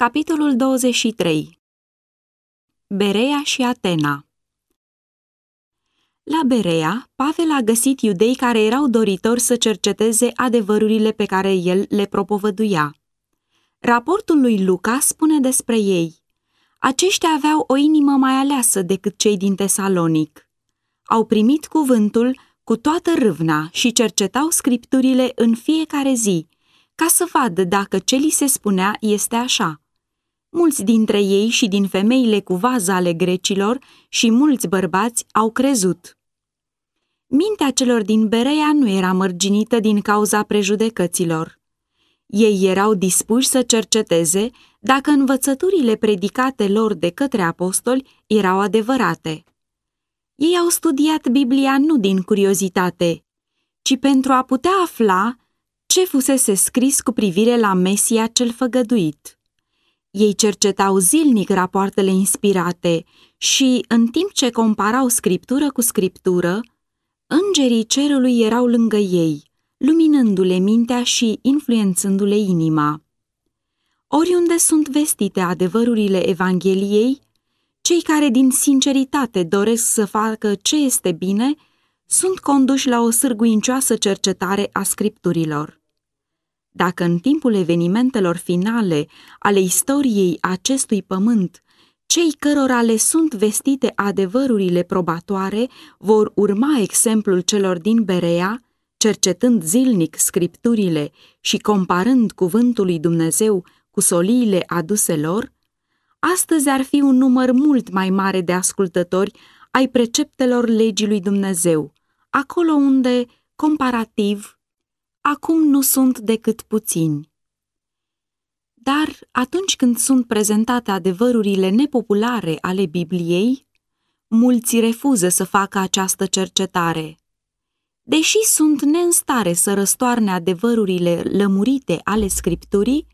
Capitolul 23. Berea și Atena. La Berea, Pavel a găsit iudei care erau doritori să cerceteze adevărurile pe care el le propovăduia. Raportul lui Luca spune despre ei: aceștia aveau o inimă mai aleasă decât cei din Tesalonic. Au primit cuvântul cu toată râvna și cercetau scripturile în fiecare zi, ca să vadă dacă ce li se spunea este așa. Mulți dintre ei și din femeile cu vază ale grecilor și mulți bărbați au crezut. Mintea celor din Berea nu era mărginită din cauza prejudecăților. Ei erau dispuși să cerceteze dacă învățăturile predicate lor de către apostoli erau adevărate. Ei au studiat Biblia nu din curiozitate, ci pentru a putea afla ce fusese scris cu privire la Mesia cel făgăduit. Ei cercetau zilnic rapoartele inspirate și, în timp ce comparau scriptură cu scriptură, îngerii cerului erau lângă ei, luminându-le mintea și influențându-le inima. Oriunde sunt vestite adevărurile Evangheliei, cei care din sinceritate doresc să facă ce este bine sunt conduși la o sârguincioasă cercetare a scripturilor. Dacă în timpul evenimentelor finale ale istoriei acestui pământ, cei cărora le sunt vestite adevărurile probatoare vor urma exemplul celor din Berea, cercetând zilnic scripturile și comparând cuvântul lui Dumnezeu cu soliile aduse lor, astăzi ar fi un număr mult mai mare de ascultători ai preceptelor legii lui Dumnezeu, acolo unde, comparativ, acum nu sunt decât puțini. Dar atunci când sunt prezentate adevărurile nepopulare ale Bibliei, mulți refuză să facă această cercetare. Deși sunt neînstare să răstoarne adevărurile lămurite ale Scripturii,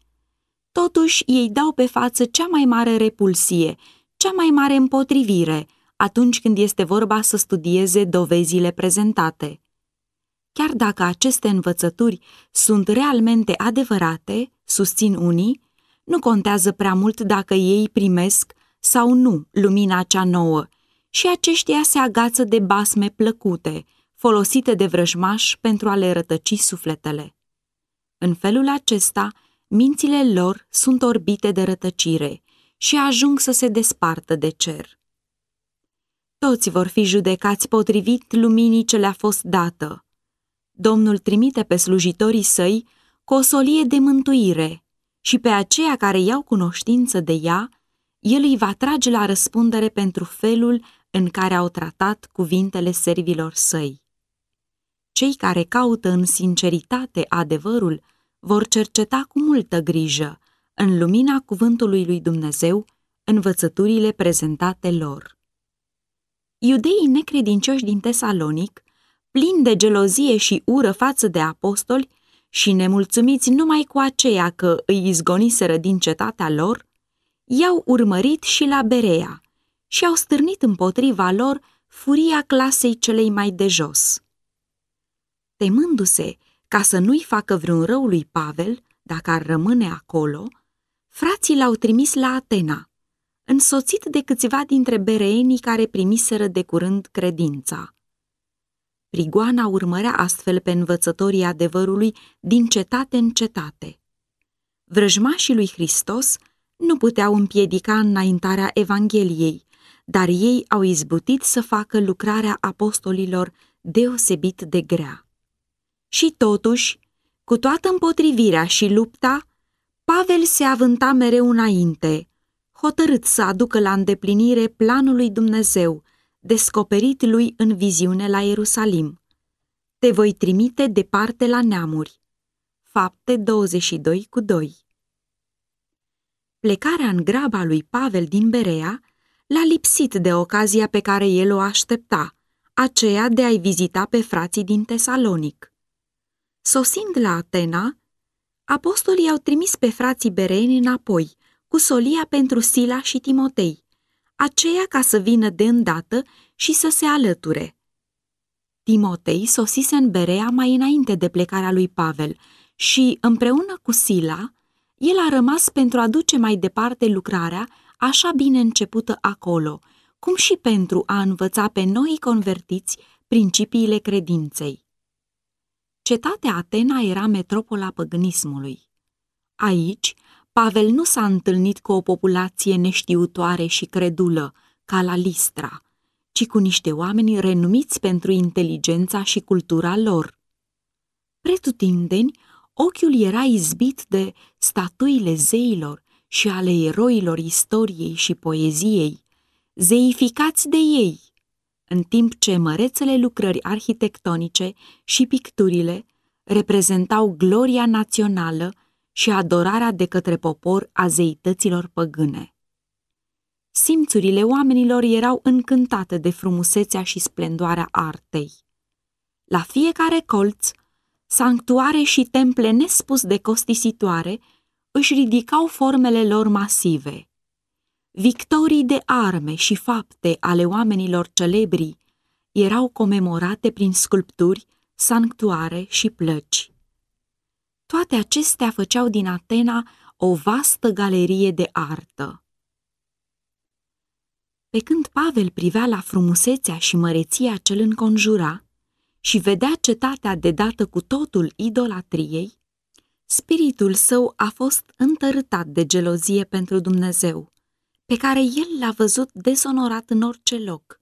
totuși ei dau pe față cea mai mare repulsie, cea mai mare împotrivire, atunci când este vorba să studieze dovezile prezentate. Chiar dacă aceste învățături sunt realmente adevărate, susțin unii, nu contează prea mult dacă ei primesc sau nu lumina cea nouă și aceștia se agață de basme plăcute, folosite de vrăjmași pentru a le rătăci sufletele. În felul acesta, mințile lor sunt orbite de rătăcire și ajung să se despartă de cer. Toți vor fi judecați potrivit luminii ce le-a fost dată. Domnul trimite pe slujitorii săi cu o solie de mântuire și pe aceia care iau cunoștință de ea, el îi va trage la răspundere pentru felul în care au tratat cuvintele servilor săi. Cei care caută în sinceritate adevărul vor cerceta cu multă grijă, în lumina cuvântului lui Dumnezeu, învățăturile prezentate lor. Iudeii necredincioși din Tesalonic, plini de gelozie și ură față de apostoli și nemulțumiți numai cu aceea că îi izgoniseră din cetatea lor, i-au urmărit și la Berea și au stârnit împotriva lor furia clasei celei mai de jos. Temându-se ca să nu-i facă vreun rău lui Pavel, dacă ar rămâne acolo, frații l-au trimis la Atena, însoțit de câțiva dintre bereenii care primiseră de curând credința. Prigoana urmărea astfel pe învățătorii adevărului din cetate în cetate. Vrăjmașii lui Hristos nu puteau împiedica înaintarea Evangheliei, dar ei au izbutit să facă lucrarea apostolilor deosebit de grea. Și totuși, cu toată împotrivirea și lupta, Pavel se avânta mereu înainte, hotărât să aducă la îndeplinire planul lui Dumnezeu, descoperit lui în viziune la Ierusalim. Te voi trimite departe la neamuri. Fapte 22:2. Plecarea în graba lui Pavel din Berea l-a lipsit de ocazia pe care el o aștepta, aceea de a-i vizita pe frații din Tesalonic. Sosind la Atena, apostolii au trimis pe frații bereeni înapoi, cu solia pentru Sila și Timotei, aceea ca să vină de îndată și să se alăture. Timotei sosise în Berea mai înainte de plecarea lui Pavel și, împreună cu Sila, El a rămas pentru a duce mai departe lucrarea așa bine începută acolo, cum și pentru a învăța pe noii convertiți principiile credinței. Cetatea Atena era metropola păgânismului. Aici, Pavel nu s-a întâlnit cu o populație neștiutoare și credulă, ca la Listra, ci cu niște oameni renumiți pentru inteligența și cultura lor. Pretutindeni, ochiul era izbit de statuile zeilor și ale eroilor istoriei și poeziei, zeificați de ei, în timp ce mărețele lucrări arhitectonice și picturile reprezentau gloria națională și adorarea de către popor a zeităților păgâne. Simțurile oamenilor erau încântate de frumusețea și splendoarea artei. La fiecare colț, sanctuare și temple nespus de costisitoare își ridicau formele lor masive. Victorii de arme și fapte ale oamenilor celebri erau comemorate prin sculpturi, sanctuare și plăci. Toate acestea făceau din Atena o vastă galerie de artă. Pe când Pavel privea la frumusețea și măreția ce îl înconjura și vedea cetatea dedată cu totul idolatriei, spiritul său a fost întărâtat de gelozie pentru Dumnezeu, pe care el l-a văzut dezonorat în orice loc,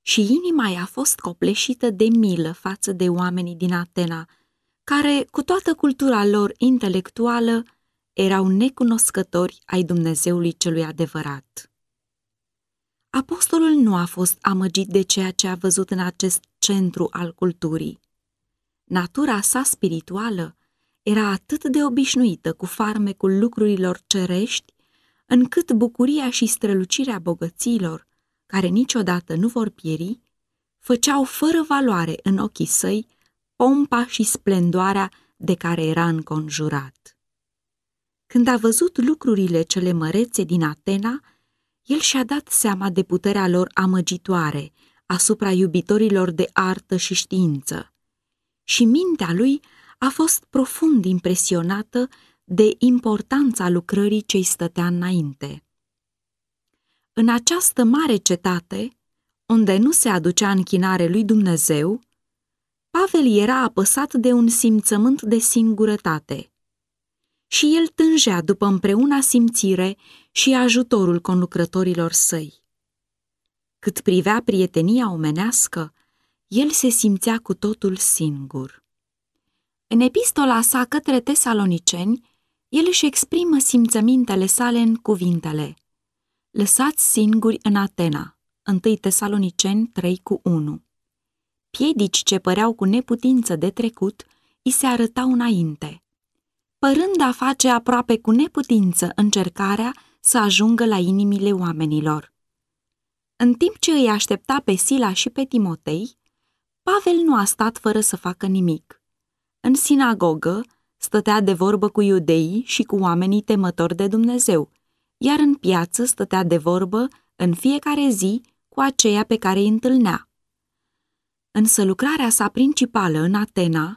și inima i-a fost copleșită de milă față de oamenii din Atena, care, cu toată cultura lor intelectuală, erau necunoscători ai Dumnezeului celui adevărat. Apostolul nu a fost amăgit de ceea ce a văzut în acest centru al culturii. Natura sa spirituală era atât de obișnuită cu farmecul lucrurilor cerești, încât bucuria și strălucirea bogăților, care niciodată nu vor pieri, făceau fără valoare în ochii săi pompa și splendoarea de care era înconjurat. Când a văzut lucrurile cele mărețe din Atena, el și-a dat seama de puterea lor amăgitoare asupra iubitorilor de artă și știință, și mintea lui a fost profund impresionată de importanța lucrării ce-i stătea înainte. În această mare cetate, unde nu se aducea închinare lui Dumnezeu, Pavel era apăsat de un simțământ de singurătate și el tângea după împreuna simțire și ajutorul conlucrătorilor săi. Cât privea prietenia omenească, el se simțea cu totul singur. În epistola sa către tesaloniceni, el își exprimă simțămintele sale în cuvintele: Lăsați singuri în Atena, 1 Tesaloniceni 3:1. Piedici ce păreau cu neputință de trecut, îi se arătau înainte, părând a face aproape cu neputință încercarea să ajungă la inimile oamenilor. În timp ce îi aștepta pe Sila și pe Timotei, Pavel nu a stat fără să facă nimic. În sinagogă stătea de vorbă cu iudeii și cu oamenii temători de Dumnezeu, iar în piață stătea de vorbă în fiecare zi cu aceia pe care îi întâlnea. Însă lucrarea sa principală în Atena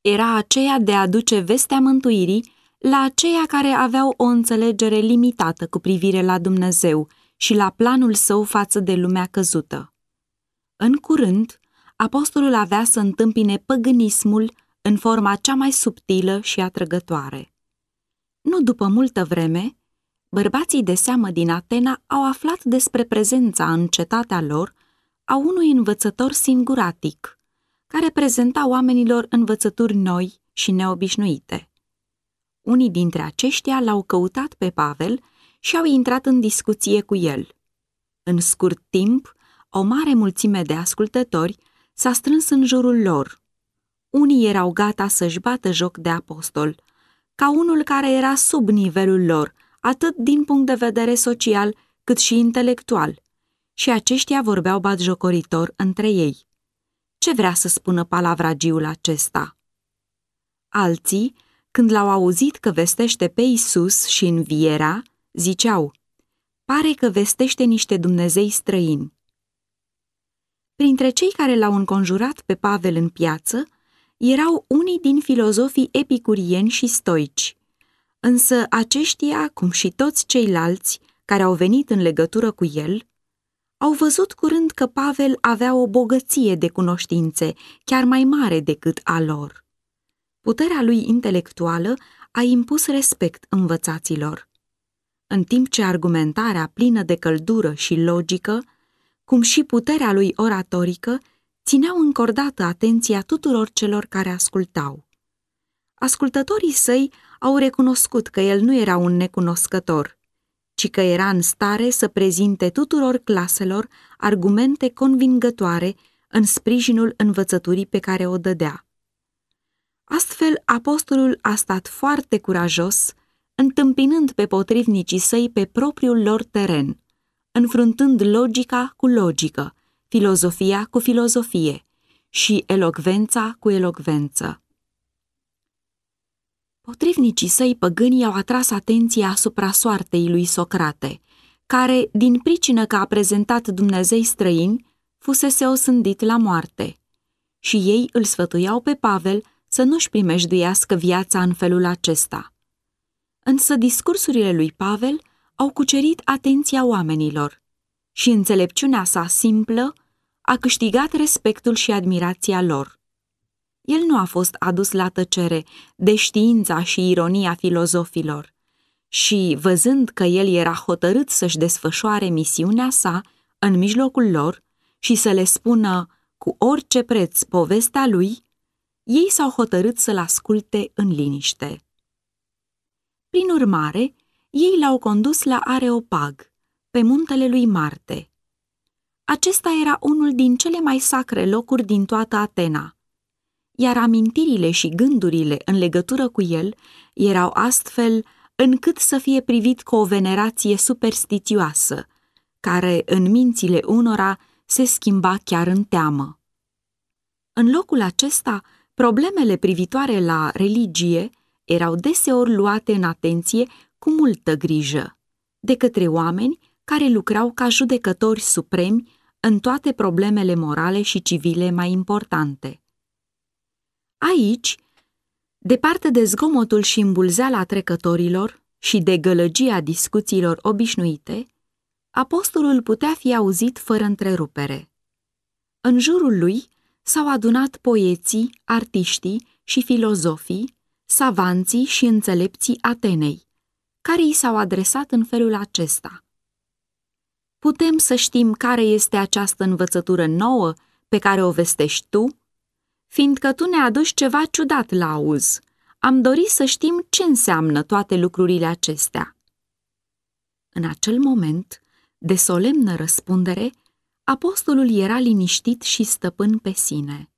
era aceea de a aduce vestea mântuirii la aceia care aveau o înțelegere limitată cu privire la Dumnezeu și la planul său față de lumea căzută. În curând, apostolul avea să întâmpine păgânismul în forma cea mai subtilă și atrăgătoare. Nu după multă vreme, bărbații de seamă din Atena au aflat despre prezența în cetatea lor a unui învățător singuratic, care prezenta oamenilor învățături noi și neobișnuite. Unii dintre aceștia l-au căutat pe Pavel și au intrat în discuție cu el. În scurt timp, o mare mulțime de ascultători s-a strâns în jurul lor. Unii erau gata să-și bată joc de apostol, ca unul care era sub nivelul lor, atât din punct de vedere social cât și intelectual, și aceștia vorbeau batjocoritor între ei. Ce vrea să spună palavragiul acesta? Alții, când l-au auzit că vestește pe Isus și învierea, ziceau: pare că vestește niște dumnezei străini. Printre cei care l-au înconjurat pe Pavel în piață erau unii din filozofii epicurieni și stoici, însă aceștia, cum și toți ceilalți care au venit în legătură cu el, au văzut curând că Pavel avea o bogăție de cunoștințe, chiar mai mare decât a lor. Puterea lui intelectuală a impus respect învățaților, în timp ce argumentarea plină de căldură și logică, cum și puterea lui oratorică, țineau încordată atenția tuturor celor care ascultau. Ascultătorii săi au recunoscut că el nu era un necunoscător, ci că era în stare să prezinte tuturor claselor argumente convingătoare în sprijinul învățăturii pe care o dădea. Astfel, apostolul a stat foarte curajos, întâmpinând pe potrivnicii săi pe propriul lor teren, înfruntând logica cu logică, filozofia cu filozofie și elocvența cu elocvență. Potrivnicii săi păgânii au atras atenția asupra soartei lui Socrate, care, din pricină că a prezentat Dumnezei străini, fusese osândit la moarte, și ei îl sfătuiau pe Pavel să nu-și primejduiască viața în felul acesta. Însă discursurile lui Pavel au cucerit atenția oamenilor și înțelepciunea sa simplă a câștigat respectul și admirația lor. El nu a fost adus la tăcere de știința și ironia filozofilor și, văzând că el era hotărât să-și desfășoare misiunea sa în mijlocul lor și să le spună cu orice preț povestea lui, ei s-au hotărât să-l asculte în liniște. Prin urmare, ei l-au condus la Areopag, pe muntele lui Marte. Acesta era unul din cele mai sacre locuri din toată Atena, iar amintirile și gândurile în legătură cu el erau astfel încât să fie privit cu o venerație superstițioasă, care în mințile unora se schimba chiar în teamă. În locul acesta, problemele privitoare la religie erau deseori luate în atenție cu multă grijă, de către oameni care lucrau ca judecători supremi în toate problemele morale și civile mai importante. Aici, departe de zgomotul și îmbulzeala trecătorilor și de gălăgia discuțiilor obișnuite, apostolul putea fi auzit fără întrerupere. În jurul lui s-au adunat poeții, artiștii și filozofii, savanții și înțelepții Atenei, care i s-au adresat în felul acesta: putem să știm care este această învățătură nouă pe care o vestești tu? Fiindcă tu ne-ai adus ceva ciudat la auz, am dorit să știm ce înseamnă toate lucrurile acestea. În acel moment, de solemnă răspundere, apostolul era liniștit și stăpân pe sine.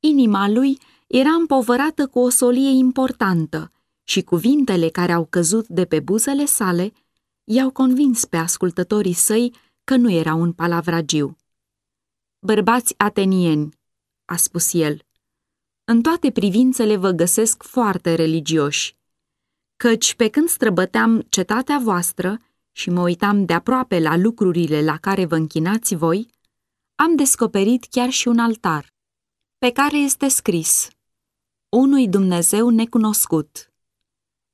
Inima lui era împovărată cu o solie importantă și cuvintele care au căzut de pe buzele sale i-au convins pe ascultătorii săi că nu era un palavragiu. Bărbați atenieni, a spus el, în toate privințele vă găsesc foarte religioși, căci pe când străbăteam cetatea voastră și mă uitam de aproape la lucrurile la care vă închinați voi, am descoperit chiar și un altar, pe care este scris: unui Dumnezeu necunoscut.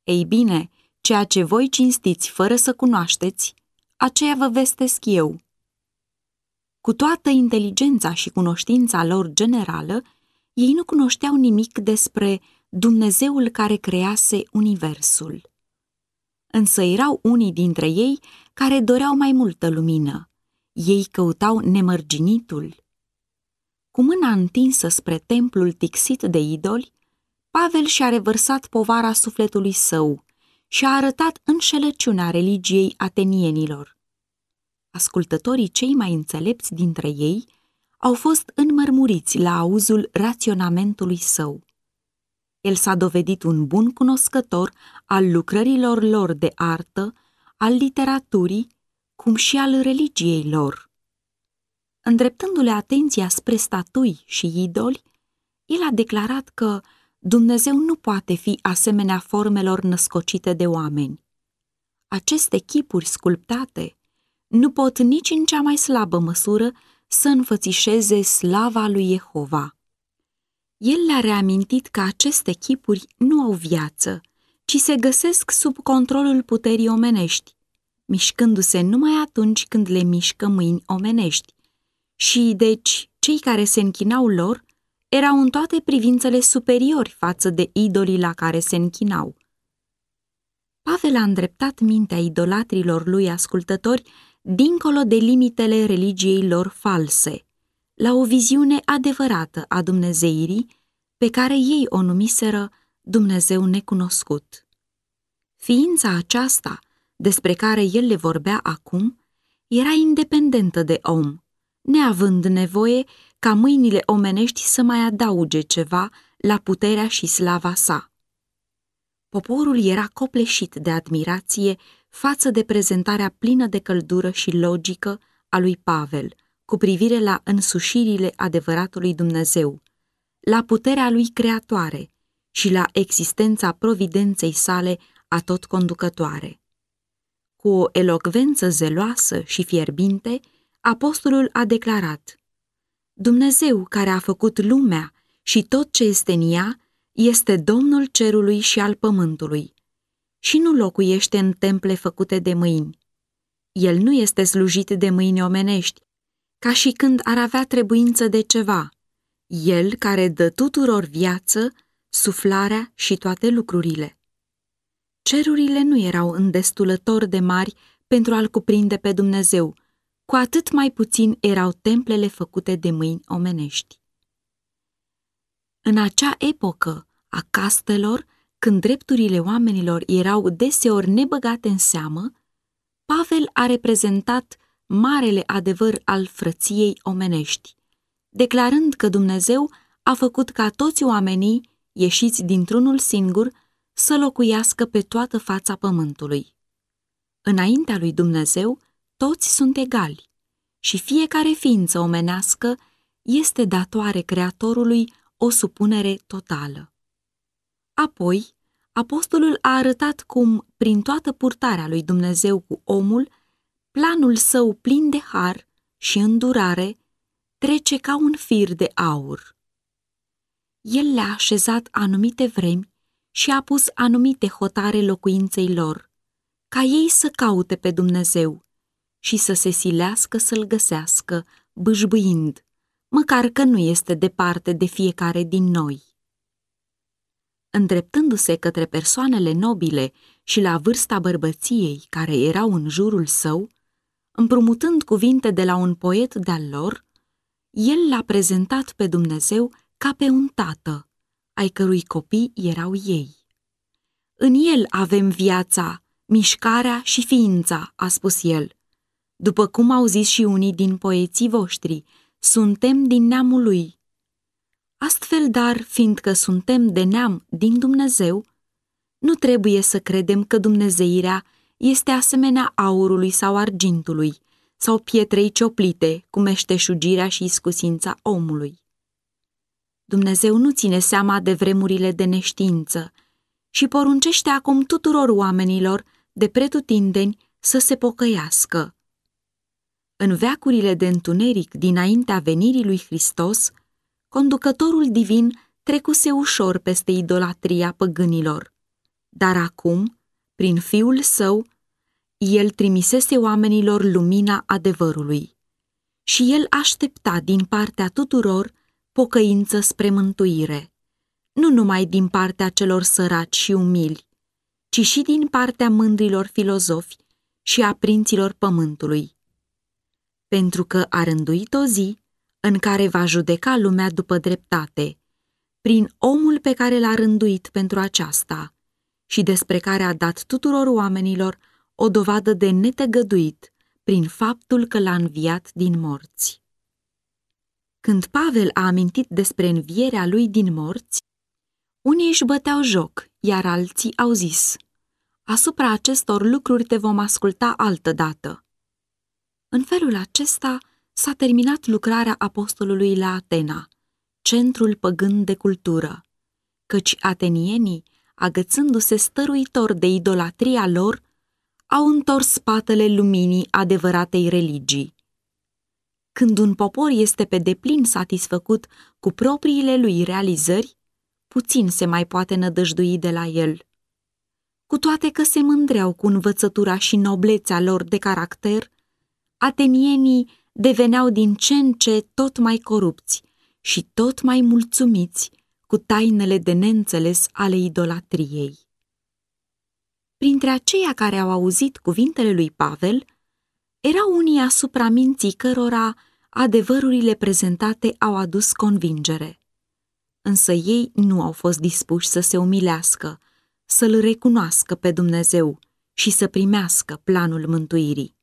Ei bine, ceea ce voi cinstiți fără să cunoașteți, aceea vă vestesc eu. Cu toată inteligența și cunoștința lor generală, ei nu cunoșteau nimic despre Dumnezeul care crease universul. Însă erau unii dintre ei care doreau mai multă lumină. Ei căutau nemărginitul. Cu mâna întinsă spre templul tixit de idoli, Pavel și-a revărsat povara sufletului său și a arătat înșelăciunea religiei atenienilor. Ascultătorii cei mai înțelepți dintre ei au fost înmărmuriți la auzul raționamentului său. El s-a dovedit un bun cunoscător al lucrărilor lor de artă, al literaturii, cum și al religiei lor. Îndreptându-le atenția spre statui și idoli, el a declarat că Dumnezeu nu poate fi asemenea formelor născocite de oameni. Aceste chipuri sculptate nu pot nici în cea mai slabă măsură să înfățișeze slava lui Jehova. El le-a reamintit că aceste chipuri nu au viață, ci ci se găsesc sub controlul puterii omenești, mișcându-se numai atunci când le mișcă mâini omenești. Și, deci, cei care se închinau lor erau în toate privințele superiori față de idolii la care se închinau. Pavel a îndreptat mintea idolatrilor lui ascultători dincolo de limitele religiei lor false, la o viziune adevărată a dumnezeirii pe care ei o numiseră Dumnezeu necunoscut. Ființa aceasta, despre care el le vorbea acum, era independentă de om, neavând nevoie ca mâinile omenești să mai adauge ceva la puterea și slava sa. Poporul era copleșit de admirație față de prezentarea plină de căldură și logică a lui Pavel cu privire la însușirile adevăratului Dumnezeu, la puterea lui creatoare și la existența providenței sale atotconducătoare. Cu o elocvență zeloasă și fierbinte, apostolul a declarat: Dumnezeu care a făcut lumea și tot ce este în ea este Domnul cerului și al pământului și nu locuiește în temple făcute de mâini. El nu este slujit de mâini omenești, ca și când ar avea trebuință de ceva. El care dă tuturor viață, suflarea și toate lucrurile. Cerurile nu erau îndestulător de mari pentru a-L cuprinde pe Dumnezeu, cu atât mai puțin erau templele făcute de mâini omenești. În acea epocă a castelor, când drepturile oamenilor erau deseori nebăgate în seamă, Pavel a reprezentat marele adevăr al frăției omenești, declarând că Dumnezeu a făcut ca toți oamenii, ieșiți dintr-unul singur, să locuiască pe toată fața pământului. Înaintea lui Dumnezeu, toți sunt egali și fiecare ființă omenească este datoare Creatorului o supunere totală. Apoi, apostolul a arătat cum, prin toată purtarea lui Dumnezeu cu omul, planul său plin de har și îndurare trece ca un fir de aur. El le-a așezat anumite vremi și a pus anumite hotare locuinței lor, ca ei să caute pe Dumnezeu și să se silească să-L găsească, bâșbâind, măcar că nu este departe de fiecare din noi. Îndreptându-se către persoanele nobile și la vârsta bărbăției care erau în jurul său, împrumutând cuvinte de la un poet de-al lor, el l-a prezentat pe Dumnezeu ca pe un tată, ai cărui copii erau ei. În el avem viața, mișcarea și ființa, a spus el. După cum au zis și unii din poeții voștri, suntem din neamul lui. Astfel, dar, fiindcă suntem de neam din Dumnezeu, nu trebuie să credem că dumnezeirea este asemenea aurului sau argintului, sau pietrei cioplite cu meșteșugirea și iscusința omului. Dumnezeu nu ține seama de vremurile de neștiință și poruncește acum tuturor oamenilor de pretutindeni să se pocăiască. În veacurile de întuneric dinaintea venirii lui Hristos, conducătorul divin trecuse ușor peste idolatria păgânilor. Dar acum, prin Fiul Său, El trimisese oamenilor lumina adevărului. Și El aștepta din partea tuturor pocăință spre mântuire, nu numai din partea celor săraci și umili, ci și din partea mândrilor filozofi și a prinților pământului. Pentru că a rânduit o zi în care va judeca lumea după dreptate, prin omul pe care l-a rânduit pentru aceasta și despre care a dat tuturor oamenilor o dovadă de netăgăduit prin faptul că l-a înviat din morți. Când Pavel a amintit despre învierea lui din morți, unii își băteau joc, iar alții au zis: asupra acestor lucruri te vom asculta altădată. În felul acesta s-a terminat lucrarea apostolului la Atena, centrul păgân de cultură, căci atenienii, agățându-se stăruitor de idolatria lor, au întors spatele luminii adevăratei religii. Când un popor este pe deplin satisfăcut cu propriile lui realizări, puțin se mai poate nădăjdui de la el. cu toate că se mândreau cu învățătura și noblețea lor de caracter, atenienii deveneau din ce în ce tot mai corupți și tot mai mulțumiți cu tainele de neînțeles ale idolatriei. Printre aceia care au auzit cuvintele lui Pavel, erau unii asupra minții cărora adevărurile prezentate au adus convingere. Însă ei nu au fost dispuși să se umilească, să-L recunoască pe Dumnezeu și să primească planul mântuirii.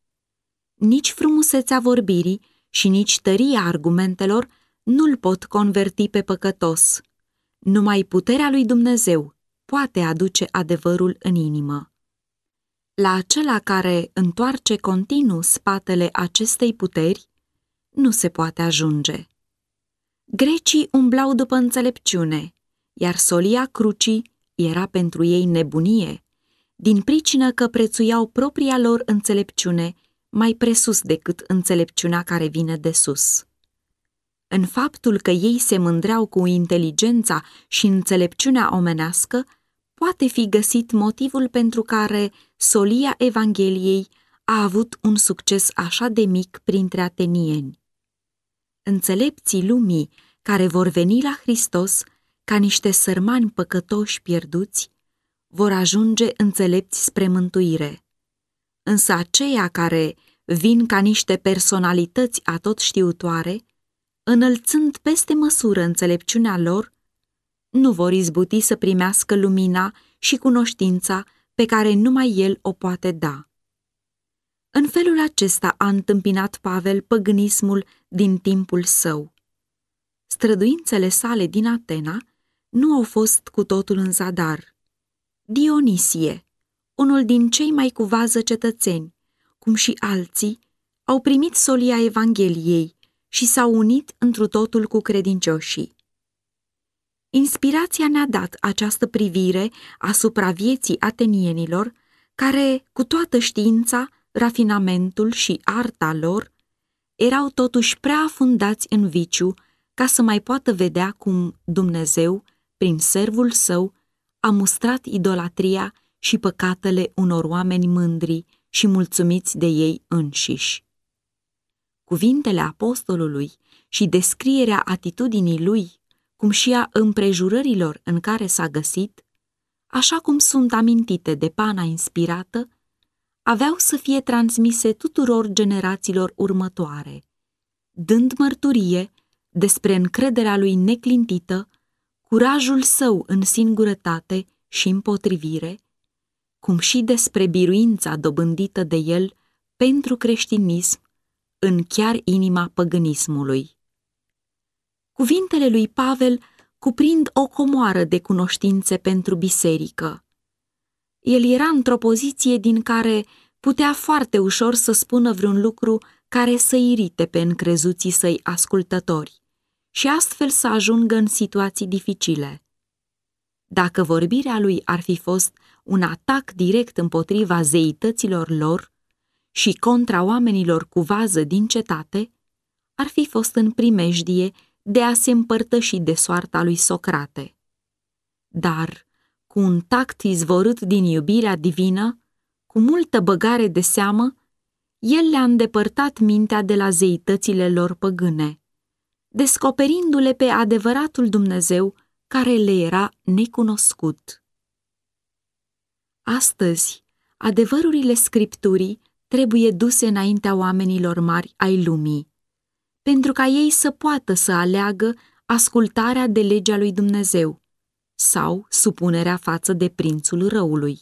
Nici frumusețea vorbirii și nici tăria argumentelor nu-l pot converti pe păcătos. Numai puterea lui Dumnezeu poate aduce adevărul în inimă. La acela care întoarce continuu spatele acestei puteri, nu se poate ajunge. Grecii umblau după înțelepciune, iar solia crucii era pentru ei nebunie, din pricină că prețuiau propria lor înțelepciune mai presus decât înțelepciunea care vine de sus. În faptul că ei se mândreau cu inteligența și înțelepciunea omenească, poate fi găsit motivul pentru care solia Evangheliei a avut un succes așa de mic printre atenieni. Înțelepții lumii care vor veni la Hristos ca niște sărmani păcătoși pierduți, vor ajunge înțelepți spre mântuire. Însă aceia care vin ca niște personalități atotștiutoare, înălțând peste măsură înțelepciunea lor, nu vor izbuti să primească lumina și cunoștința pe care numai el o poate da. În felul acesta a întâmpinat Pavel păgânismul din timpul său. Străduințele sale din Atena nu au fost cu totul în zadar. Dionisie, unul din cei mai cu vază cetățeni, cum și alții, au primit solia Evangheliei și s-au unit întru totul cu credincioșii. Inspirația ne-a dat această privire asupra vieții atenienilor, care, cu toată știința, rafinamentul și arta lor, erau totuși prea afundați în viciu ca să mai poată vedea cum Dumnezeu, prin servul său, a mustrat idolatria și păcatele unor oameni mândri și mulțumiți de ei înșiși. Cuvintele apostolului și descrierea atitudinii lui, cum și a împrejurărilor în care s-a găsit, așa cum sunt amintite de pana inspirată, aveau să fie transmise tuturor generațiilor următoare, dând mărturie despre încrederea lui neclintită, curajul său în singurătate și împotrivire, cum și despre biruința dobândită de el pentru creștinism în chiar inima păgânismului. Cuvintele lui Pavel cuprind o comoară de cunoștințe pentru biserică. El era într-o poziție din care putea foarte ușor să spună vreun lucru care să irite pe încrezuții săi ascultători și astfel să ajungă în situații dificile. Dacă vorbirea lui ar fi fost un atac direct împotriva zeităților lor și contra oamenilor cu vază din cetate, ar fi fost în primejdie de a se împărtăși de soarta lui Socrate. Dar, cu un tact izvorât din iubirea divină, cu multă băgare de seamă, el le-a îndepărtat mintea de la zeitățile lor păgâne, descoperindu-le pe adevăratul Dumnezeu care le era necunoscut. Astăzi, adevărurile Scripturii trebuie duse înaintea oamenilor mari ai lumii, pentru ca ei să poată să aleagă ascultarea de legea lui Dumnezeu sau supunerea față de prințul răului.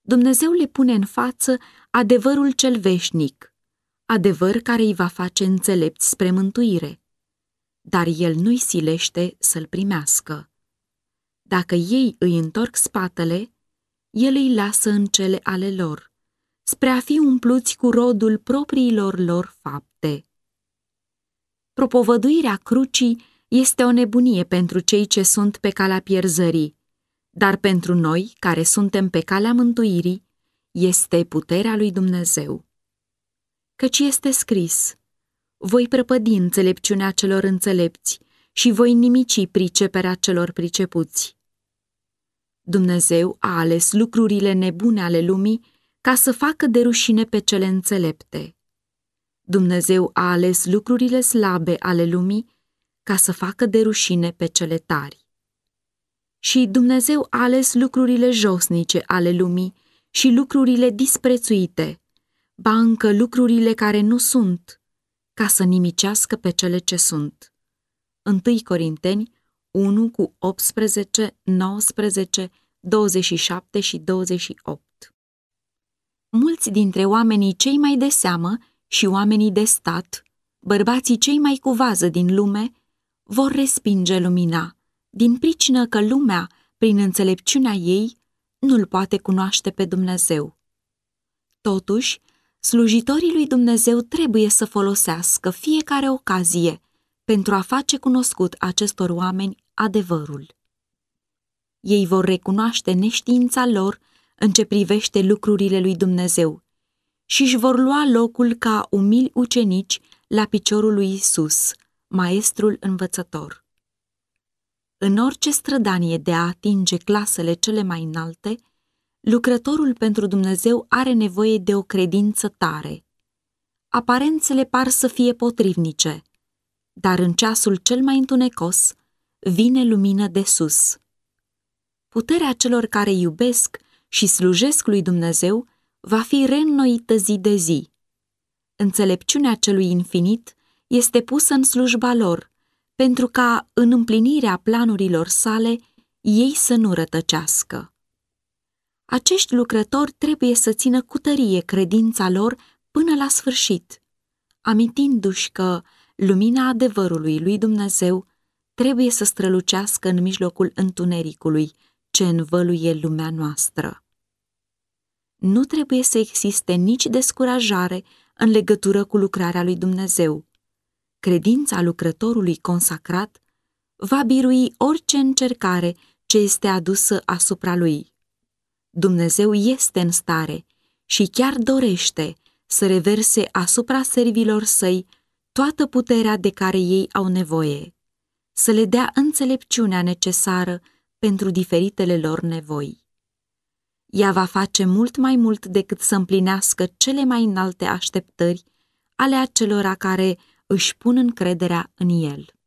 Dumnezeu le pune în față adevărul cel veșnic, adevăr care îi va face înțelepți spre mântuire, dar el nu-i silește să-l primească. Dacă ei îi întorc spatele, el îi lasă în cele ale lor, spre a fi umpluți cu rodul propriilor lor fapte. Propovăduirea crucii este o nebunie pentru cei ce sunt pe calea pierzării, dar pentru noi, care suntem pe calea mântuirii, este puterea lui Dumnezeu. Căci este scris: voi prăpădi înțelepciunea celor înțelepți și voi nimici priceperea celor pricepuți. Dumnezeu a ales lucrurile nebune ale lumii ca să facă de rușine pe cele înțelepte. Dumnezeu a ales lucrurile slabe ale lumii ca să facă de rușine pe cele tari. Și Dumnezeu a ales lucrurile josnice ale lumii și lucrurile disprețuite, ba încă lucrurile care nu sunt, ca să nimicească pe cele ce sunt. 1 Corinteni 1:18, 19, 27 și 28. Mulți dintre oamenii cei mai de seamă și oamenii de stat, bărbații cei mai cu vază din lume, vor respinge lumina, din pricină că lumea, prin înțelepciunea ei, nu-L poate cunoaște pe Dumnezeu. Totuși, slujitorii lui Dumnezeu trebuie să folosească fiecare ocazie pentru a face cunoscut acestor oameni adevărul. Ei vor recunoaște neștiința lor în ce privește lucrurile lui Dumnezeu și își vor lua locul ca umili ucenici la piciorul lui Isus, maestrul învățător. În orice strădanie de a atinge clasele cele mai înalte, lucrătorul pentru Dumnezeu are nevoie de o credință tare. Aparențele par să fie potrivnice, dar în ceasul cel mai întunecos vine lumină de sus. Puterea celor care iubesc și slujesc lui Dumnezeu va fi reînnoită zi de zi. Înțelepciunea celui infinit este pusă în slujba lor, pentru ca, în împlinirea planurilor sale, ei să nu rătăcească. Acești lucrători trebuie să țină cu tărie credința lor până la sfârșit, amintindu-și că lumina adevărului lui Dumnezeu trebuie să strălucească în mijlocul întunericului ce învăluie lumea noastră. Nu trebuie să existe nici descurajare în legătură cu lucrarea lui Dumnezeu. Credința lucrătorului consacrat va birui orice încercare ce este adusă asupra lui. Dumnezeu este în stare și chiar dorește să reverse asupra servilor săi toată puterea de care ei au nevoie, să le dea înțelepciunea necesară pentru diferitele lor nevoi. Ea va face mult mai mult decât să împlinească cele mai înalte așteptări ale acelora care își pun încrederea în el.